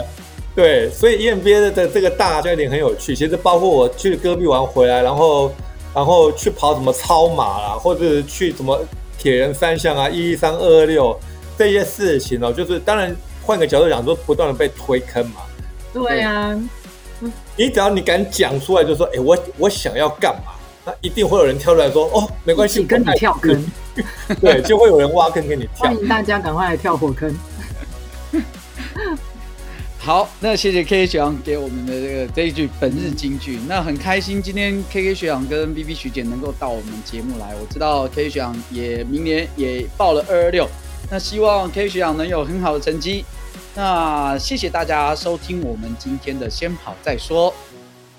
对，所以 E M B A 的这个大教练很有趣。其实包括我去戈壁玩回来，然后然后去跑什么超马啦，或者去什么铁人三项啊，一一三二二六这些事情哦，就是当然换个角度讲，说不断的被推坑嘛。对啊，嗯、你只要你敢讲出来，就说哎、欸，我我想要干嘛。那一定会有人跳出来说：“哦，没关系，跟你跳坑。”对，就会有人挖坑给你跳。欢迎大家赶快来跳火坑。好，那谢谢 K K 学长给我们的这个这一句本日金句。那很开心，今天 K K 学长跟 B B 学姐能够到我们节目来。我知道 K K 学长也明年也报了二二六，那希望 K K 学长能有很好的成绩。那谢谢大家收听我们今天的先跑再说。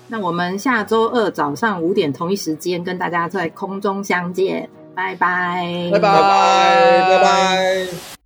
那我们下周二早上五点同一时间跟大家在空中相见，拜拜，拜拜，拜拜。